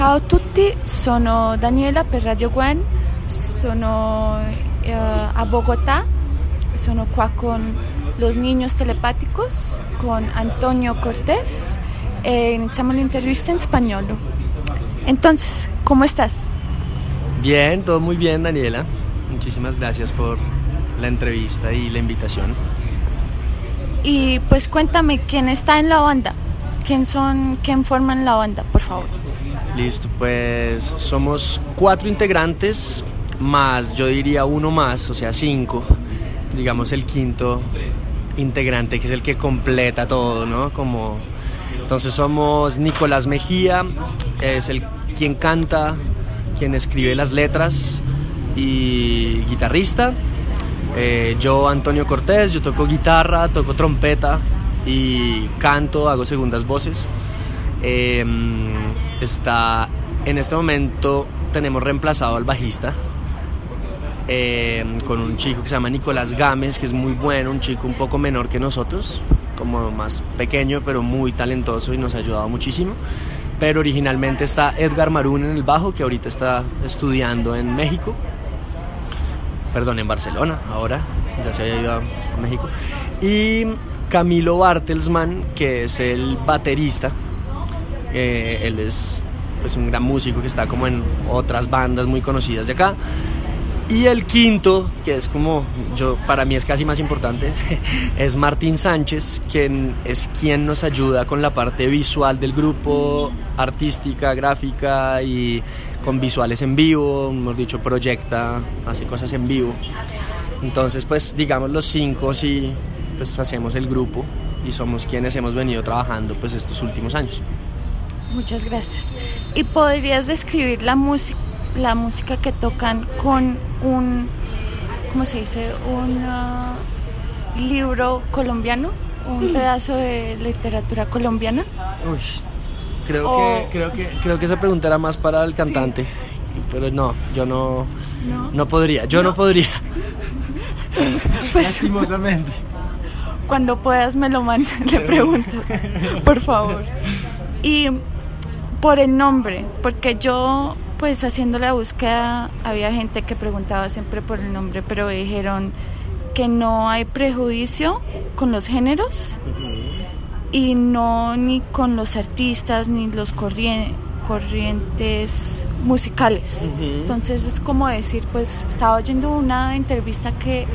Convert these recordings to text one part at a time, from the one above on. Ciao a tutti, sono Daniela per Radio Gwen, sono a Bogotà, sono qua con los niños telepáticos, con Antonio Cortés e iniziamo l'intervista in spagnolo. Entonces, ¿cómo estás? Bien, todo muy bien, Daniela. Muchísimas gracias por la entrevista y la invitación. Y pues cuéntame, ¿quién está en la banda? ¿Quién forman la banda, por favor? Listo, pues somos 4 integrantes más, yo diría uno más, o sea 5, digamos el quinto integrante que es el que completa todo, ¿no? Como, entonces somos Nicolás Mejía, es el quien canta, quien escribe las letras y guitarrista. Yo, Antonio Cortés, yo toco guitarra, toco trompeta y canto, hago segundas voces. Está, en este momento tenemos reemplazado al bajista con un chico que se llama Nicolás Gámez, que es muy bueno, un chico un poco menor que nosotros, como más pequeño, pero muy talentoso y nos ha ayudado muchísimo. Pero originalmente está Edgar Marún en el bajo, que ahorita está estudiando en México, perdón, en Barcelona, ahora ya se había ido a México, y Camilo Bartelsman, que es el baterista. Él es pues un gran músico que está como en otras bandas muy conocidas de acá. Y el quinto, que es como yo, para mí es casi más importante, es Martín Sánchez, quien es quien nos ayuda con la parte visual del grupo, artística, gráfica y con visuales en vivo, hemos dicho, proyecta, hace cosas en vivo. Entonces pues digamos los 5 sí, pues hacemos el grupo y somos quienes hemos venido trabajando pues estos últimos años. Muchas gracias. ¿Y podrías describir la música que tocan con un, ¿cómo se dice? Un libro colombiano, un pedazo de literatura colombiana? Uy, creo que esa pregunta era más para el cantante, sí. Pero no, yo no podría, no podría. Pues, lastimosamente. Cuando puedas me lo mandas, le preguntas, por favor. Y por el nombre, porque yo pues haciendo la búsqueda había gente que preguntaba siempre por el nombre, pero dijeron que no hay prejuicio con los géneros y no ni con los artistas ni los corrientes musicales. Entonces es como decir, pues estaba oyendo una entrevista que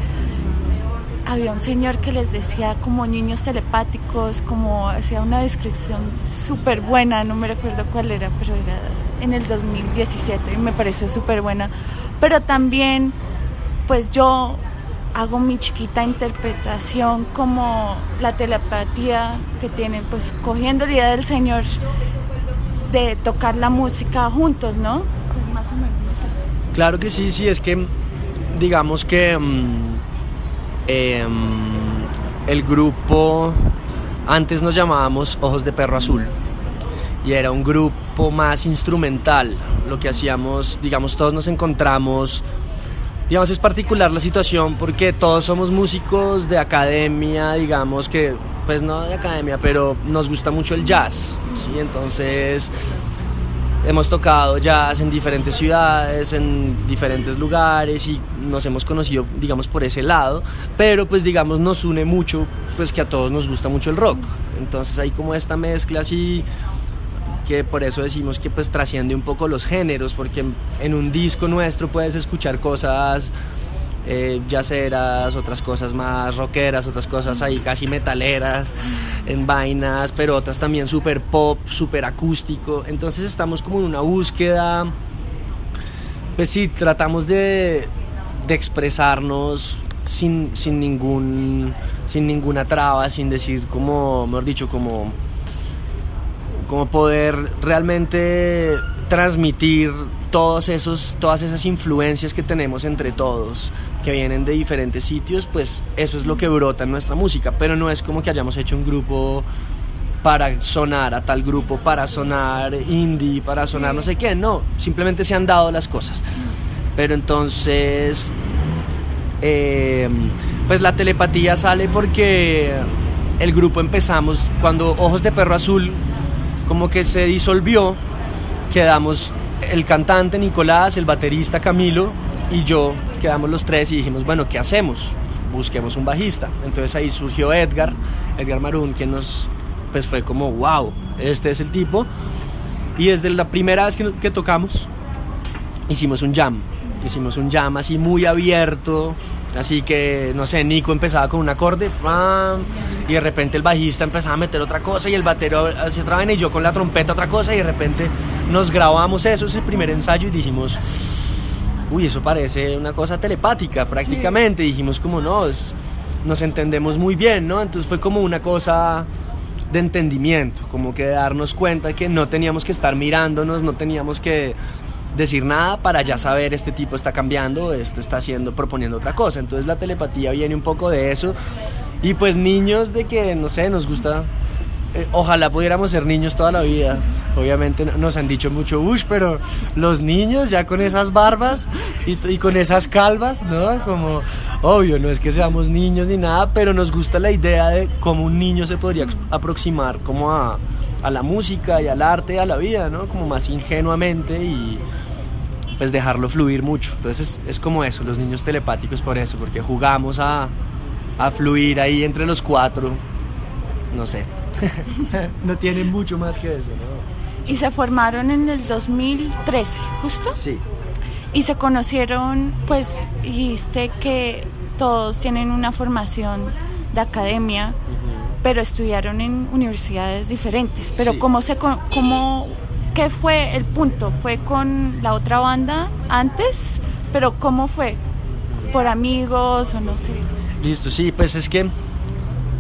había un señor que les decía como niños telepáticos, como hacía una descripción súper buena, no me recuerdo cuál era, pero era en el 2017 y me pareció súper buena. Pero también pues yo hago mi chiquita interpretación como la telepatía que tienen, pues cogiendo la idea del señor de tocar la música juntos, ¿no? Pues más o menos. Claro que sí, es que digamos que el grupo antes nos llamábamos Ojos de Perro Azul y era un grupo más instrumental. Lo que hacíamos, digamos, todos nos encontramos, digamos, es particular la situación porque todos somos músicos de academia, digamos que, pues no de academia, pero nos gusta mucho el jazz, ¿sí? Entonces hemos tocado jazz en diferentes ciudades, en diferentes lugares y nos hemos conocido, digamos, por ese lado, pero pues digamos nos une mucho pues que a todos nos gusta mucho el rock. Entonces hay como esta mezcla así que por eso decimos que pues trasciende un poco los géneros, porque en un disco nuestro puedes escuchar cosas yaceras, otras cosas más rockeras, otras cosas ahí casi metaleras en vainas, pero otras también super pop, super acústico. Entonces estamos como en una búsqueda, pues sí, tratamos de expresarnos sin ninguna traba, sin decir como, mejor dicho, como poder realmente transmitir todas esas influencias que tenemos entre todos, que vienen de diferentes sitios, pues eso es lo que brota en nuestra música. Pero no es como que hayamos hecho un grupo para sonar a tal grupo, para sonar indie, para sonar no sé qué, no, simplemente se han dado las cosas. Pero entonces pues la telepatía sale porque el grupo empezamos cuando Ojos de Perro Azul como que se disolvió, quedamos el cantante Nicolás, el baterista Camilo y yo, quedamos los tres y dijimos, bueno, ¿qué hacemos? Busquemos un bajista. Entonces ahí surgió Edgar Marún, quien nos, pues fue como, wow, este es el tipo. Y desde la primera vez que tocamos, hicimos un jam así muy abierto, así que, no sé, Nico empezaba con un acorde, y de repente el bajista empezaba a meter otra cosa, y el batero hacía otra vaina, y yo con la trompeta otra cosa, y de repente nos grabamos eso, ese primer ensayo, y dijimos, uy, eso parece una cosa telepática prácticamente, sí. Dijimos como, no, nos entendemos muy bien, ¿no? Entonces fue como una cosa de entendimiento, como que de darnos cuenta que no teníamos que estar mirándonos, no teníamos que decir nada para ya saber, este tipo está cambiando, este está proponiendo otra cosa. Entonces la telepatía viene un poco de eso. Y pues niños de que, no sé, nos gusta, ojalá pudiéramos ser niños toda la vida. Obviamente nos han dicho mucho, pero los niños ya con esas barbas y con esas calvas, ¿no? Como, obvio, no es que seamos niños ni nada, pero nos gusta la idea de cómo un niño se podría aproximar como a la música y al arte, a la vida, ¿no? Como más ingenuamente y pues dejarlo fluir mucho. Entonces es como eso, los niños telepáticos por eso, porque jugamos a fluir ahí entre los cuatro, no sé. No tienen mucho más que eso, ¿no? Y se formaron en el 2013, ¿justo? Sí. Y se conocieron, pues dijiste que todos tienen una formación de academia, uh-huh, pero estudiaron en universidades diferentes. Pero sí. ¿Qué fue el punto? ¿Fue con la otra banda antes? ¿Pero cómo fue? ¿Por amigos o no sé? Listo, sí, pues es que,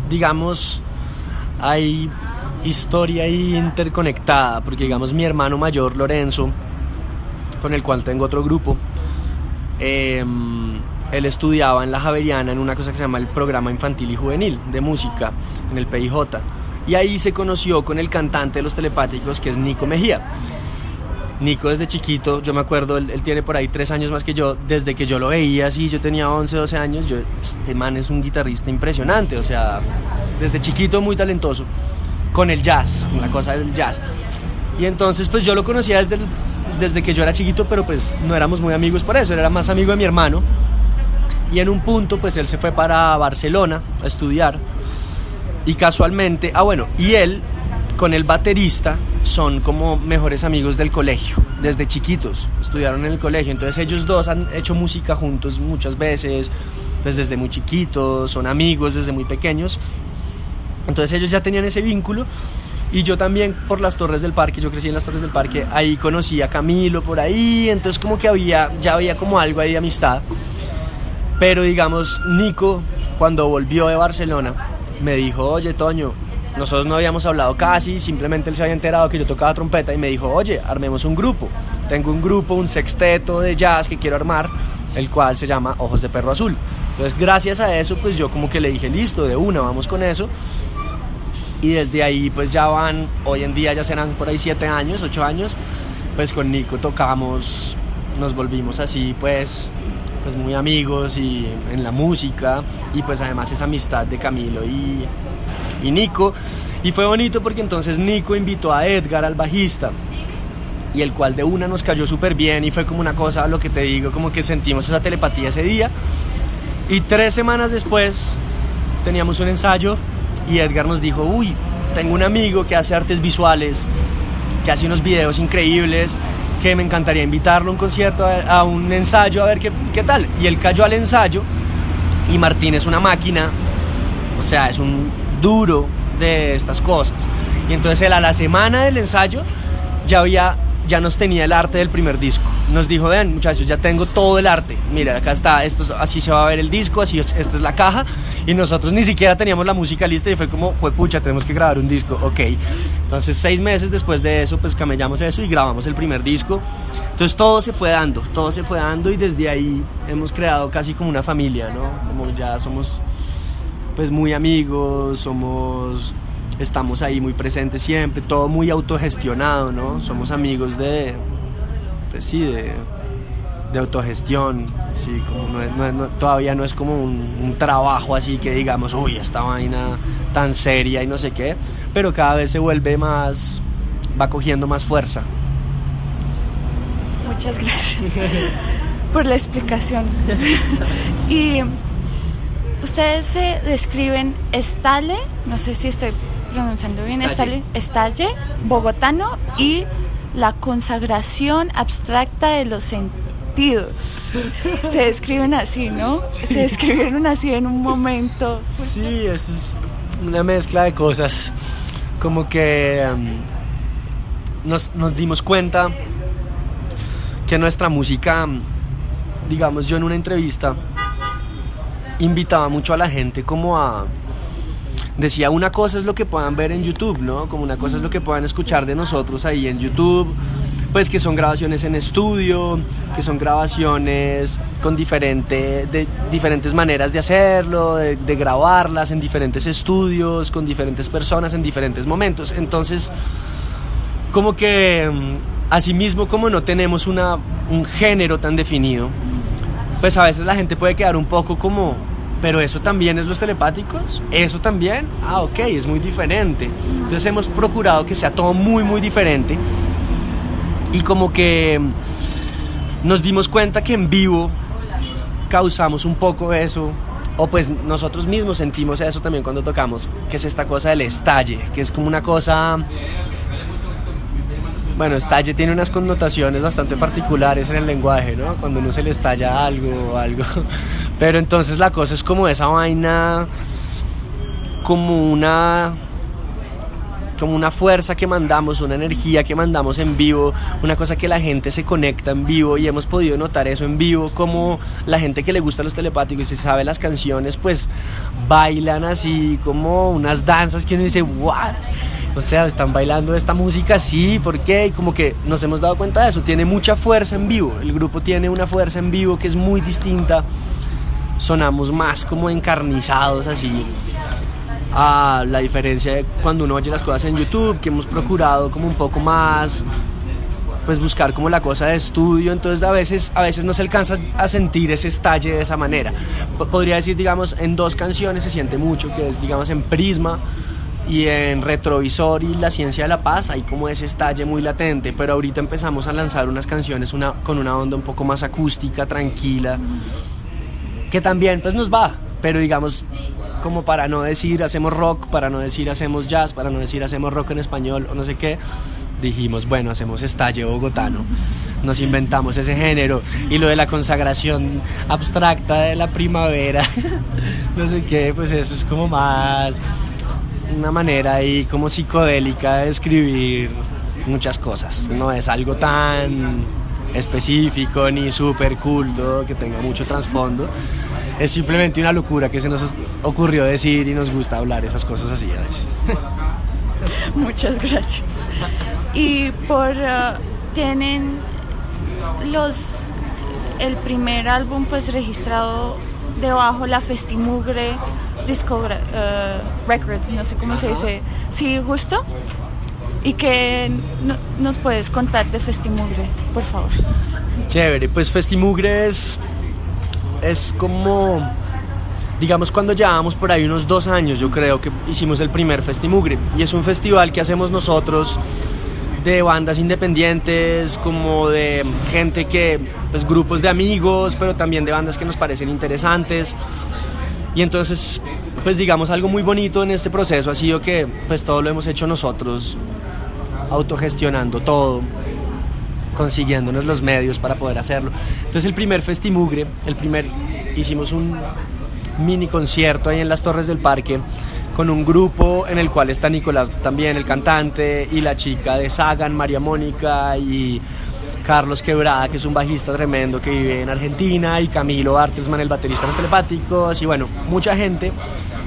digamos, hay historia ahí interconectada, porque digamos mi hermano mayor Lorenzo, con el cual tengo otro grupo, él estudiaba en la Javeriana en una cosa que se llama el programa infantil y juvenil de música en el PIJ, y ahí se conoció con el cantante de los telepáticos, que es Nico Mejía. Nico desde chiquito, yo me acuerdo, él tiene por ahí 3 años más que yo, desde que yo lo veía así, yo tenía 11, 12 años, este man es un guitarrista impresionante, o sea, desde chiquito muy talentoso, con el jazz, con la cosa del jazz. Y entonces pues yo lo conocía desde que yo era chiquito, pero pues no éramos muy amigos por eso, él era más amigo de mi hermano. Y en un punto pues él se fue para Barcelona a estudiar, y casualmente, y él con el baterista son como mejores amigos del colegio, desde chiquitos, estudiaron en el colegio, entonces ellos dos han hecho música juntos muchas veces, pues desde muy chiquitos, son amigos desde muy pequeños, entonces ellos ya tenían ese vínculo. Y yo también por las Torres del Parque, yo crecí en las Torres del Parque, ahí conocí a Camilo por ahí, entonces como que ya había como algo ahí de amistad. Pero digamos, Nico cuando volvió de Barcelona me dijo, oye Toño, nosotros no habíamos hablado casi, simplemente él se había enterado que yo tocaba trompeta y me dijo, oye, armemos un grupo, tengo un grupo, un sexteto de jazz que quiero armar, el cual se llama Ojos de Perro Azul. Entonces gracias a eso pues yo como que le dije, listo, de una, vamos con eso. Y desde ahí pues ya van, hoy en día ya serán por ahí 7 años, 8 años, pues con Nico tocamos, nos volvimos así pues muy amigos y en la música, y pues además esa amistad de Camilo y Nico. Y fue bonito porque entonces Nico invitó a Edgar, al bajista, y el cual de una nos cayó súper bien, y fue como una cosa, lo que te digo, como que sentimos esa telepatía ese día. Y 3 semanas después teníamos un ensayo y Edgar nos dijo, uy, tengo un amigo que hace artes visuales, que hace unos videos increíbles, que me encantaría invitarlo a un concierto, a un ensayo, a ver qué tal. Y él cayó al ensayo, y Martín es una máquina, o sea, es un duro de estas cosas, y entonces él a la semana del ensayo ya nos tenía el arte del primer disco, nos dijo, vean muchachos, ya tengo todo el arte, mira acá está, esto, así se va a ver el disco, así, esta es la caja, y nosotros ni siquiera teníamos la música lista, y fue como, juepucha, tenemos que grabar un disco, ok. Entonces 6 meses después de eso pues camellamos eso y grabamos el primer disco. Entonces todo se fue dando, y desde ahí hemos creado casi como una familia, ¿no? Como ya somos pues muy amigos, estamos ahí muy presentes siempre, todo muy autogestionado, ¿no? Somos amigos de autogestión, sí, como no, todavía no es como un trabajo así que digamos, uy, esta vaina tan seria y no sé qué, pero cada vez se vuelve más, va cogiendo más fuerza. muchas gracias por la explicación. Y ustedes se describen Estale, no sé si estoy pronunciando bien, Estalle bogotano y la consagración abstracta de los sentidos. Se describen así, ¿no? Sí. Se describieron así en un momento. Sí, eso es una mezcla de cosas. Como que nos dimos cuenta que nuestra música, digamos, yo en una entrevista invitaba mucho a la gente como a... Decía, una cosa es lo que puedan ver en YouTube, ¿no? Como una cosa es lo que puedan escuchar de nosotros ahí en YouTube, pues que son grabaciones en estudio, que son grabaciones con diferentes maneras de hacerlo, de grabarlas en diferentes estudios, con diferentes personas en diferentes momentos. Entonces, como que asimismo, como no tenemos un género tan definido, pues a veces la gente puede quedar un poco como... ¿Pero eso también es los telepáticos? ¿Eso también? Ah, ok, es muy diferente. Entonces hemos procurado que sea todo muy, muy diferente. Y como que nos dimos cuenta que en vivo causamos un poco eso, o pues nosotros mismos sentimos eso también cuando tocamos, que es esta cosa del estalle, que es como una cosa... Bueno, estalle tiene unas connotaciones bastante particulares en el lenguaje, ¿no? Cuando uno se le estalla algo o algo. Pero entonces la cosa es como esa vaina, como una fuerza que mandamos, una energía que mandamos en vivo, una cosa que la gente se conecta en vivo, y hemos podido notar eso en vivo, como la gente que le gusta los telepáticos y se sabe las canciones, pues bailan así como unas danzas que uno dice, ¿what? O sea, están bailando esta música, sí, ¿por qué? Y como que nos hemos dado cuenta de eso, tiene mucha fuerza en vivo, el grupo tiene una fuerza en vivo que es muy distinta, sonamos más como encarnizados así, a la diferencia de cuando uno oye las cosas en YouTube, que hemos procurado como un poco más, pues buscar como la cosa de estudio, entonces a veces no se alcanza a sentir ese estalle de esa manera. Podría decir, digamos, en dos canciones se siente mucho, que es, digamos, en Prisma, y en Retrovisor y La Ciencia de la Paz hay como ese estalle muy latente, pero ahorita empezamos a lanzar unas canciones con una onda un poco más acústica, tranquila, que también pues nos va, pero digamos como para no decir hacemos rock, para no decir hacemos jazz, para no decir hacemos rock en español o no sé qué, dijimos bueno, hacemos estalle bogotano, nos inventamos ese género. Y lo de la consagración abstracta de la primavera, no sé qué, pues eso es como más... una manera ahí como psicodélica de escribir muchas cosas, no es algo tan específico ni súper culto que tenga mucho trasfondo, es simplemente una locura que se nos ocurrió decir y nos gusta hablar esas cosas así a veces. Muchas gracias. Y tienen el primer álbum pues registrado debajo la FestiMugre Records, no sé cómo se dice. Sí, justo. ¿Y qué nos puedes contar de FestiMugre, por favor? Chévere, pues FestiMugre es como, digamos, cuando llevábamos por ahí unos 2 años, yo creo que hicimos el primer FestiMugre, y es un festival que hacemos nosotros de bandas independientes, como de gente que, pues grupos de amigos, pero también de bandas que nos parecen interesantes. Y entonces, pues digamos, algo muy bonito en este proceso ha sido que pues todo lo hemos hecho nosotros, autogestionando todo, consiguiéndonos los medios para poder hacerlo. Entonces el primer FestiMugre, hicimos un mini concierto ahí en las Torres del Parque, con un grupo en el cual está Nicolás también, el cantante, y la chica de Sagan, María Mónica, y Carlos Quebrada, que es un bajista tremendo que vive en Argentina, y Camilo Bartelsman, el baterista de los telepáticos, y bueno, mucha gente.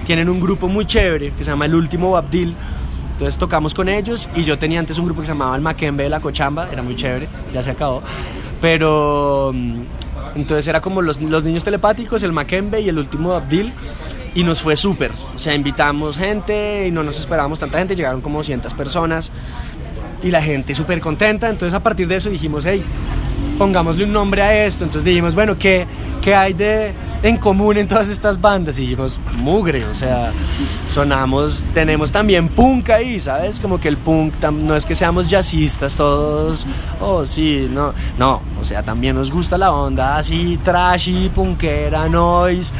Tienen un grupo muy chévere que se llama El Último Abdil, entonces tocamos con ellos, y yo tenía antes un grupo que se llamaba el Makenbe de la Cochamba, era muy chévere, ya se acabó, pero entonces era como los niños telepáticos, el Makenbe y El Último Abdil. Y nos fue súper, o sea, invitamos gente y no nos esperábamos tanta gente, llegaron como 200 personas y la gente súper contenta. Entonces a partir de eso dijimos, hey, pongámosle un nombre a esto. Entonces dijimos, bueno, ¿qué hay de en común en todas estas bandas. Y dijimos, mugre, o sea, sonamos, tenemos también punk ahí, ¿sabes? Como que el punk, no es que seamos jazzistas todos, oh sí, no, no, o sea, también nos gusta la onda así, trashy, punkera, noise.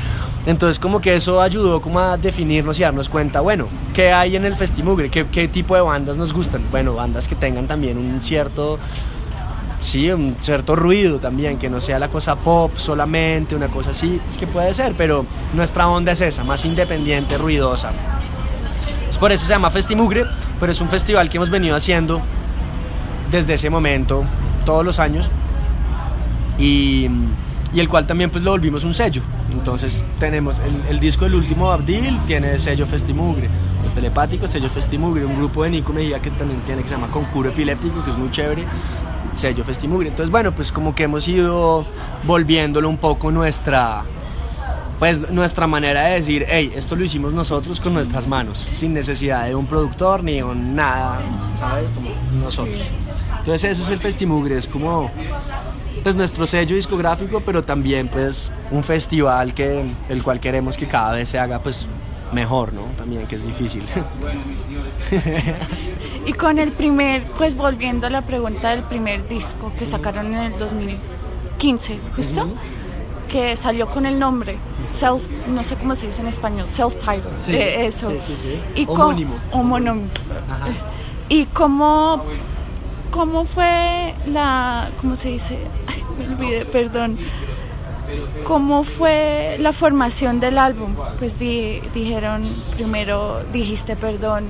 Entonces como que eso ayudó como a definirnos y darnos cuenta, bueno, ¿qué hay en el FestiMugre? ¿Qué tipo de bandas nos gustan? Bueno, bandas que tengan también un cierto... sí, un cierto ruido también, que no sea la cosa pop solamente, una cosa así, es que puede ser, pero nuestra onda es esa, más independiente, ruidosa. Pues por eso se llama FestiMugre, pero es un festival que hemos venido haciendo desde ese momento, todos los años, y el cual también pues lo volvimos un sello. Entonces tenemos el disco El Último Abdil, tiene sello FestiMugre, Los Telepáticos, sello FestiMugre, un grupo de Nico Mejía que también tiene, que se llama Concurio Epiléptico, que es muy chévere, sello FestiMugre. Entonces bueno, pues como que hemos ido volviéndolo un poco nuestra, pues nuestra manera de decir, hey, esto lo hicimos nosotros con nuestras manos, sin necesidad de un productor ni un nada, ¿sabes? Como nosotros. Entonces eso es el FestiMugre, es como... pues nuestro sello discográfico, pero también pues un festival que el cual queremos que cada vez se haga pues mejor, ¿no? También que es difícil. Y con el primer, pues volviendo a la pregunta del primer disco que sacaron en el 2015, ¿justo? Uh-huh. Que salió con el nombre Self, no sé cómo se dice en español, Self-Titled, sí, eso. Sí, sí, sí. Y homónimo. Ajá. Y como... ¿cómo fue la... cómo se dice? Ay, me olvidé, perdón. ¿Cómo fue la formación del álbum? Pues dijiste, perdón,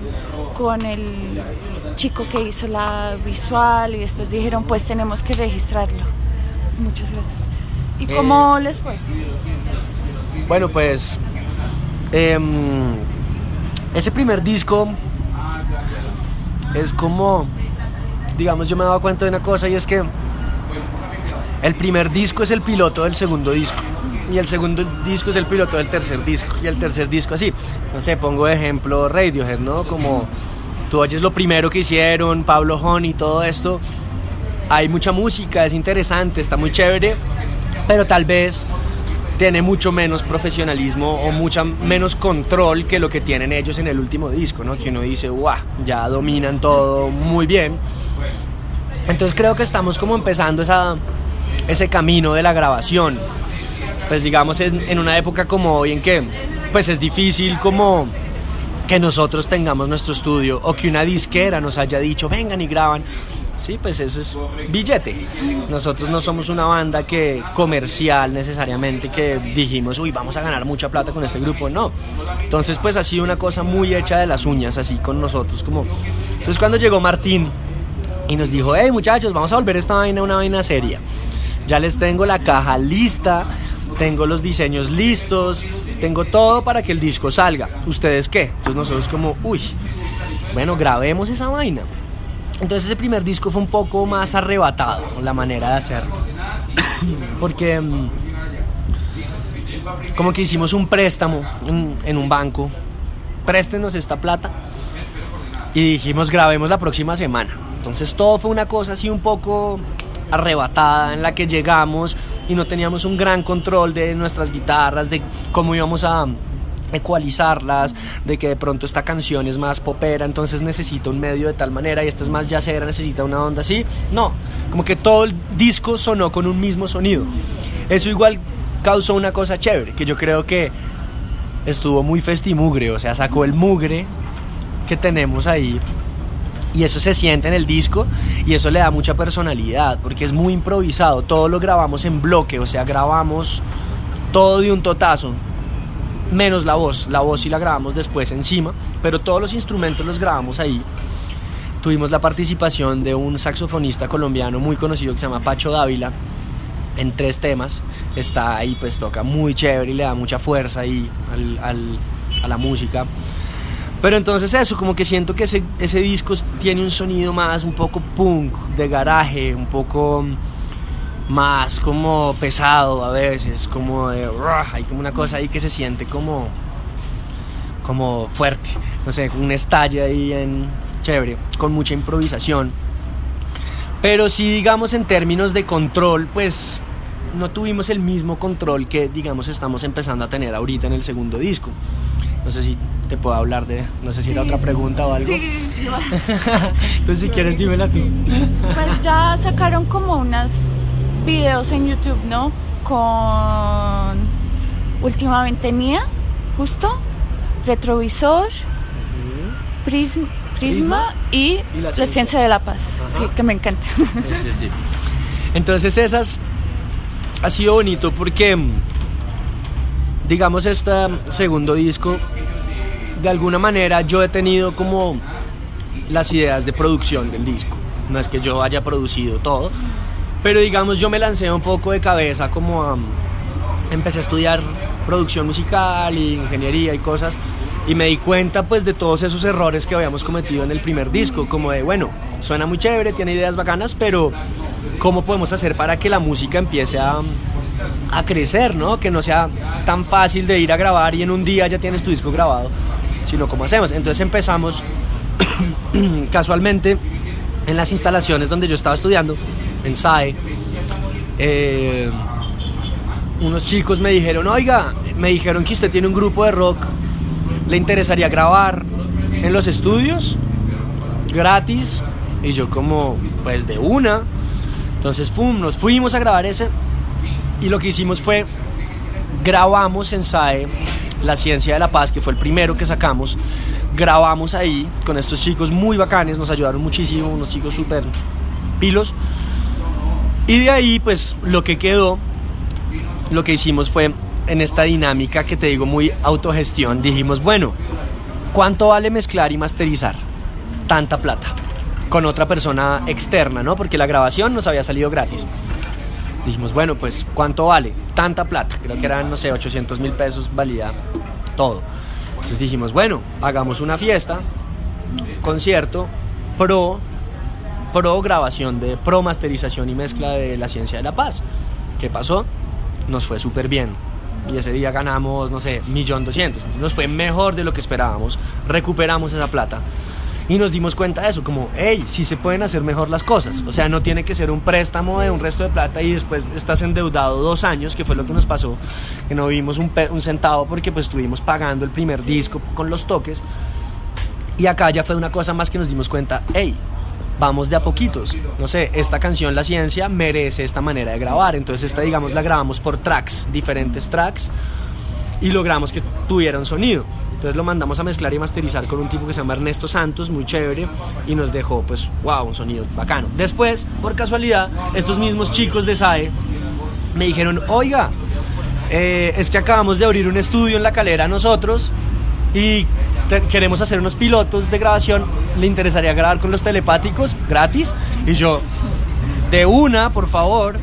con el chico que hizo la visual y después dijeron, pues tenemos que registrarlo. Muchas gracias. ¿Y cómo les fue? Bueno, pues... ese primer disco es como... digamos, yo me he dado cuenta de una cosa, y es que el primer disco es el piloto del segundo disco, y el segundo disco es el piloto del tercer disco, y el tercer disco así. No sé, pongo de ejemplo Radiohead, ¿no? Como tú oyes lo primero que hicieron, Pablo Honey, todo esto, hay mucha música, es interesante, está muy chévere, pero tal vez tiene mucho menos profesionalismo o mucha menos control que lo que tienen ellos en el último disco, ¿no? Que uno dice, guau, ya dominan todo muy bien. Entonces creo que estamos como empezando ese camino de la grabación. Pues digamos en una época como hoy en que pues es difícil como que nosotros tengamos nuestro estudio o que una disquera nos haya dicho, vengan y graban. Sí, pues eso es billete. Nosotros no somos una banda que comercial necesariamente, que dijimos, uy, vamos a ganar mucha plata con este grupo, no. Entonces pues ha sido una cosa muy hecha de las uñas, así con nosotros como... Entonces cuando llegó Martín y nos dijo, hey muchachos, vamos a volver esta vaina una vaina seria, ya les tengo la caja lista, tengo los diseños listos, tengo todo para que el disco salga, ¿ustedes qué? Entonces nosotros como, uy, bueno, grabemos esa vaina. Entonces ese primer disco fue un poco más arrebatado la manera de hacerlo, porque como que hicimos un préstamo en un banco, préstenos esta plata, y dijimos grabemos la próxima semana. Entonces todo fue una cosa así un poco arrebatada en la que llegamos y no teníamos un gran control de nuestras guitarras, de cómo íbamos a ecualizarlas, de que de pronto esta canción es más popera, entonces necesita un medio de tal manera, y esta es más jazzera, necesita una onda así. No, como que todo el disco sonó con un mismo sonido. Eso igual causó una cosa chévere, que yo creo que estuvo muy FestiMugre, o sea, sacó el mugre que tenemos ahí, y eso se siente en el disco, y eso le da mucha personalidad, porque es muy improvisado, todo lo grabamos en bloque, o sea, grabamos todo de un totazo, menos la voz sí la grabamos después encima, pero todos los instrumentos los grabamos ahí. Tuvimos la participación de un saxofonista colombiano muy conocido que se llama Pacho Dávila en 3 temas, está ahí, pues toca muy chévere y le da mucha fuerza ahí a la música. Pero entonces eso, como que siento que ese disco tiene un sonido más, un poco punk, de garaje, un poco más como pesado a veces, como de, hay como una cosa ahí que se siente como fuerte, no sé, un estalle ahí en chévere, con mucha improvisación. Pero sí, digamos en términos de control, pues no tuvimos el mismo control que, digamos, estamos empezando a tener ahorita en el segundo disco. No sé si te puedo hablar de... No sé si era otra pregunta o algo. Entonces, si quieres, dímela tú. Pues ya sacaron como unos videos en YouTube, ¿no? Con Últimamente Nia, justo, Retrovisor, Prisma y la Ciencia de la Paz. Ajá. Sí, que me encanta. Sí. Entonces, esas... Ha sido bonito porque... Digamos, este segundo disco, de alguna manera yo he tenido como las ideas de producción del disco. No es que yo haya producido todo, pero digamos yo me lancé un poco de cabeza, como empecé a estudiar producción musical y ingeniería y cosas, y me di cuenta pues de todos esos errores que habíamos cometido en el primer disco, como de, bueno, suena muy chévere, tiene ideas bacanas, pero ¿cómo podemos hacer para que la música empiece a crecer, ¿no? Que no sea tan fácil de ir a grabar y en un día ya tienes tu disco grabado, sino cómo hacemos. Entonces empezamos casualmente en las instalaciones donde yo estaba estudiando, en SAE. Unos chicos me dijeron, oiga, me dijeron que usted tiene un grupo de rock, ¿le interesaría grabar en los estudios? Gratis. Y yo como, pues de una. Entonces, pum, nos fuimos a grabar ese. Y lo que hicimos fue, grabamos en SAE La Ciencia de la Paz, que fue el primero que sacamos. Grabamos ahí con estos chicos muy bacanes, nos ayudaron muchísimo, unos chicos súper pilos. Y de ahí, pues, lo que quedó, lo que hicimos fue, en esta dinámica que te digo muy autogestión, dijimos, bueno, ¿cuánto vale mezclar y masterizar? Tanta plata, con otra persona externa, ¿no? Porque la grabación nos había salido gratis. Dijimos, bueno, pues, ¿cuánto vale? Tanta plata. Creo que eran, no sé, 800,000 pesos valía todo. Entonces dijimos, bueno, hagamos una fiesta, concierto, grabación de pro masterización y mezcla de La Ciencia de la Paz. ¿Qué pasó? Nos fue súper bien. Y ese día ganamos, no sé, 1.200.000. Nos fue mejor de lo que esperábamos. Recuperamos esa plata. Y nos dimos cuenta de eso, como, hey, sí se pueden hacer mejor las cosas. O sea, no tiene que ser un préstamo de un resto de plata y después estás endeudado 2 años, que fue lo que nos pasó, que no vimos un centavo porque pues estuvimos pagando el primer disco con los toques. Y acá ya fue una cosa más que nos dimos cuenta, hey, vamos de a poquitos. No sé, esta canción La Ciencia merece esta manera de grabar. Entonces esta, digamos, la grabamos por tracks, diferentes tracks, y logramos que tuviera un sonido. Entonces lo mandamos a mezclar y masterizar con un tipo que se llama Ernesto Santos, muy chévere, y nos dejó, pues, wow, un sonido bacano. Después, por casualidad, estos mismos chicos de SAE me dijeron, oiga, es que acabamos de abrir un estudio en la Calera nosotros y queremos hacer unos pilotos de grabación, ¿le interesaría grabar con los telepáticos gratis? Y yo, de una, por favor.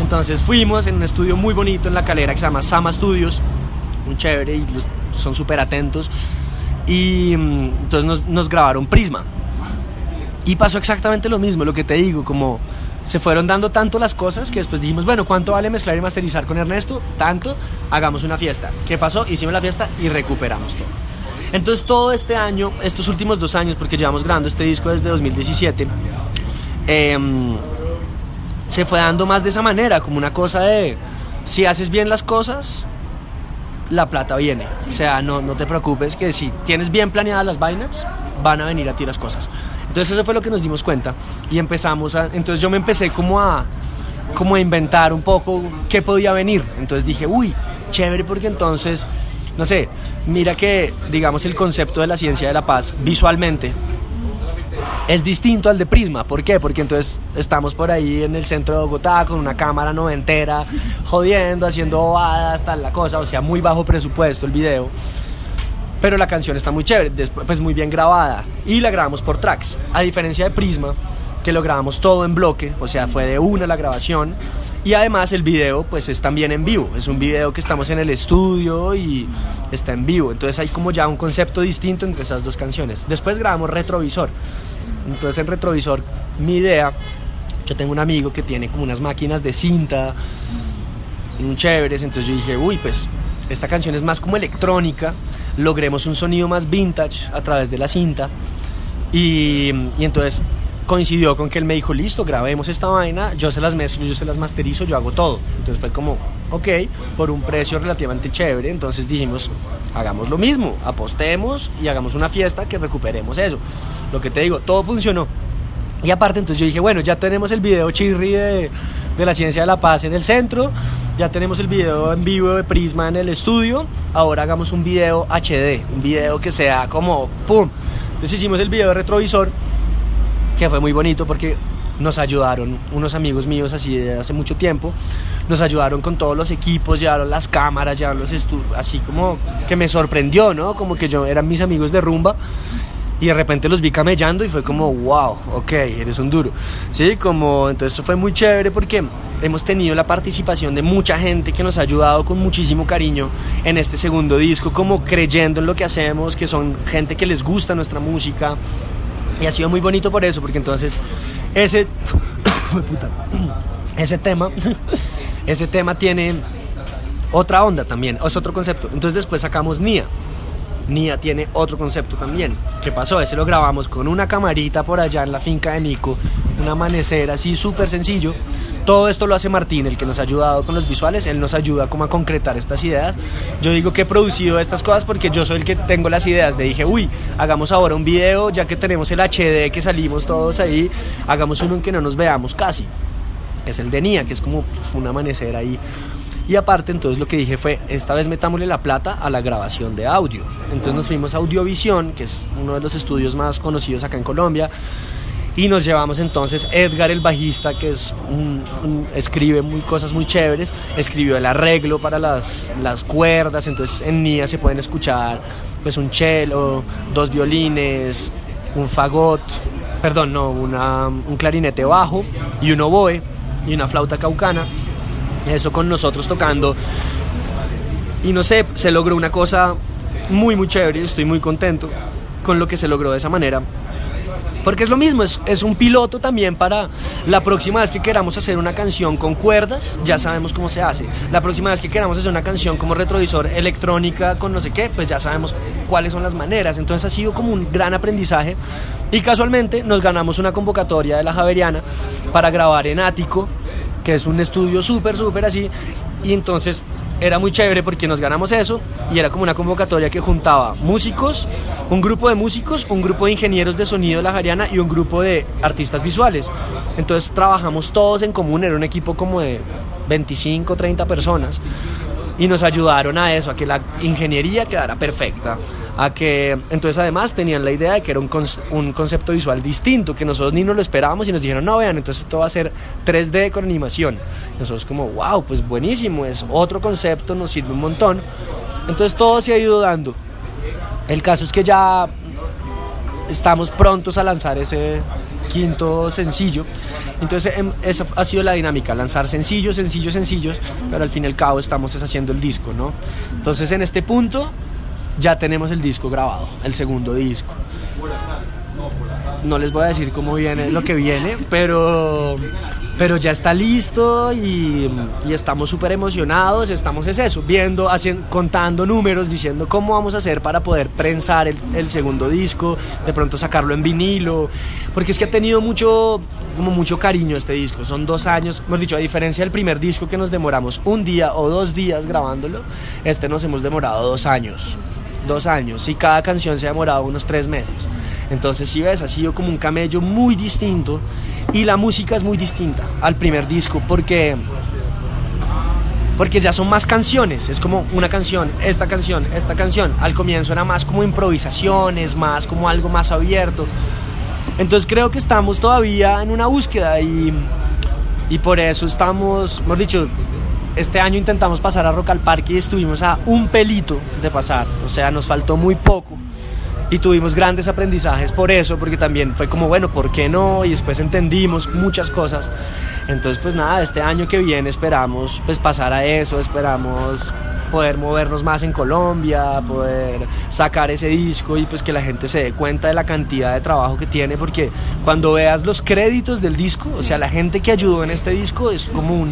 Entonces fuimos en un estudio muy bonito en la Calera que se llama Sama Studios, muy chévere, y los son súper atentos, y entonces nos grabaron Prisma y pasó exactamente lo mismo, lo que te digo, como se fueron dando tanto las cosas que después dijimos, bueno, ¿cuánto vale mezclar y masterizar con Ernesto? Tanto, hagamos una fiesta. ¿Qué pasó? Hicimos la fiesta y recuperamos todo. Entonces todo este año, estos últimos 2 años, porque llevamos grabando este disco desde 2017, se fue dando más de esa manera, como una cosa de, si haces bien las cosas, la plata viene. O sea, no te preocupes, que si tienes bien planeadas las vainas, van a venir a ti las cosas. Entonces eso fue lo que nos dimos cuenta. Y empezamos a... Entonces yo me empecé como a inventar un poco qué podía venir. Entonces dije, uy, chévere, porque entonces, no sé, mira que, digamos, el concepto de La Ciencia de la Paz visualmente es distinto al de Prisma. ¿Por qué? Porque entonces estamos por ahí en el centro de Bogotá con una cámara noventera, jodiendo, haciendo bobadas, tal la cosa. O sea, muy bajo presupuesto el video, pero la canción está muy chévere, pues muy bien grabada, y la grabamos por tracks, a diferencia de Prisma, que lo grabamos todo en bloque. O sea, fue de una la grabación, y además el video pues es también en vivo, es un video que estamos en el estudio y está en vivo. Entonces hay como ya un concepto distinto entre esas dos canciones. Después grabamos Retrovisor. Entonces en Retrovisor, mi idea, yo tengo un amigo que tiene como unas máquinas de cinta muy chéveres, entonces yo dije, uy, pues esta canción es más como electrónica, logremos un sonido más vintage a través de la cinta. Y entonces coincidió con que él me dijo, listo, grabemos esta vaina, yo se las mezclo, yo se las masterizo, yo hago todo. Entonces fue como, ok, por un precio relativamente chévere. Entonces dijimos, hagamos lo mismo, apostemos y hagamos una fiesta que recuperemos eso. Lo que te digo, todo funcionó. Y aparte entonces yo dije, bueno, ya tenemos el video chirri de la Ciencia de la Paz en el centro, ya tenemos el video en vivo de Prisma en el estudio, ahora hagamos un video HD, un video que sea como ¡pum! Entonces hicimos el video de retrovisor, que fue muy bonito porque nos ayudaron unos amigos míos así de hace mucho tiempo, nos ayudaron con todos los equipos, llevaron las cámaras, llevaron los estudios, así como que me sorprendió, ¿no? Como que yo eran mis amigos de rumba y de repente los vi camellando y fue como wow, ok, eres un duro, sí, como, entonces fue muy chévere porque hemos tenido la participación de mucha gente que nos ha ayudado con muchísimo cariño en este segundo disco, como creyendo en lo que hacemos, que son gente que les gusta nuestra música y ha sido muy bonito por eso, porque entonces ese tema tiene otra onda también, es otro concepto. Entonces después sacamos Nia tiene otro concepto también. ¿Qué pasó? Ese lo grabamos con una camarita por allá en la finca de Nico, un amanecer así súper sencillo. Todo esto lo hace Martín, el que nos ha ayudado con los visuales. Él nos ayuda como a concretar estas ideas. Yo digo que he producido estas cosas porque yo soy el que tengo las ideas. Le dije, uy, hagamos ahora un video, ya que tenemos el HD que salimos todos ahí, hagamos uno en que no nos veamos casi. Es el de Nia, que es como un amanecer ahí. Y aparte, entonces lo que dije fue, esta vez metámosle la plata a la grabación de audio. Entonces nos fuimos a Audiovisión, que es uno de los estudios más conocidos acá en Colombia, y nos llevamos entonces Edgar, el bajista, que es escribe cosas muy chéveres, escribió el arreglo para las cuerdas. Entonces en Nia se pueden escuchar pues un cello, dos violines, un fagot, un clarinete bajo y un oboe y una flauta caucana. Eso con nosotros tocando. Y no sé, se logró una cosa muy, muy chévere. Estoy muy contento con lo que se logró de esa manera. Porque es lo mismo, es un piloto también para la próxima vez que queramos hacer una canción con cuerdas, ya sabemos cómo se hace. La próxima vez que queramos hacer una canción como retrovisor electrónica con no sé qué, pues ya sabemos cuáles son las maneras. Entonces ha sido como un gran aprendizaje. Y casualmente nos ganamos una convocatoria de la Javeriana para grabar en Ático, que es un estudio súper, súper así, y entonces era muy chévere porque nos ganamos eso, y era como una convocatoria que juntaba músicos, un grupo de músicos, un grupo de ingenieros de sonido de la Javeriana y un grupo de artistas visuales. Entonces trabajamos todos en común, era un equipo como de 25, 30 personas, y nos ayudaron a eso, a que la ingeniería quedara perfecta, a que entonces además tenían la idea de que era un concepto visual distinto, que nosotros ni nos lo esperábamos, y nos dijeron, no, vean, entonces esto va a ser 3D con animación. Nosotros como, wow, pues buenísimo, es otro concepto, nos sirve un montón. Entonces todo se ha ido dando. El caso es que ya estamos prontos a lanzar ese quinto sencillo. Entonces esa ha sido la dinámica, lanzar sencillos, pero al fin y al cabo estamos haciendo el disco, ¿no? Entonces en este punto ya tenemos el disco grabado, el segundo disco. No les voy a decir cómo viene lo que viene, pero ya está listo y estamos súper emocionados. Estamos viendo, contando números, diciendo cómo vamos a hacer para poder prensar el segundo disco, de pronto sacarlo en vinilo, porque es que ha tenido mucho cariño este disco. Son 2 años, hemos dicho, a diferencia del primer disco que nos demoramos un día o 2 días grabándolo, nos hemos demorado 2 años. 2 años, y cada canción se ha demorado unos 3 meses. Entonces, si ves, ha sido como un camello muy distinto, y la música es muy distinta al primer disco porque ya son más canciones. Es como una canción, esta canción. Al comienzo era más como improvisaciones, más como algo más abierto. Entonces creo que estamos todavía en una búsqueda, y por eso estamos, hemos dicho, este año intentamos pasar a Rock al Parque y estuvimos a un pelito de pasar, o sea, nos faltó muy poco y tuvimos grandes aprendizajes por eso, porque también fue como, bueno, ¿por qué no? Y después entendimos muchas cosas. Entonces, pues nada, este año que viene esperamos pues pasar a eso, esperamos poder movernos más en Colombia, poder sacar ese disco y pues que la gente se dé cuenta de la cantidad de trabajo que tiene, porque cuando veas los créditos del disco, o sea, la gente que ayudó en este disco es como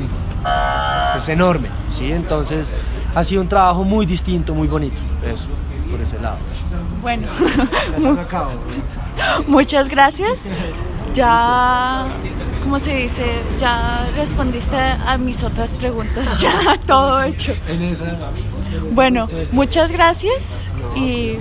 es enorme, ¿sí? Entonces ha sido un trabajo muy distinto, muy bonito, eso, por ese lado. Bueno, muchas gracias. ya, ¿cómo se dice? Ya respondiste a mis otras preguntas, ya todo hecho. Bueno, muchas gracias y...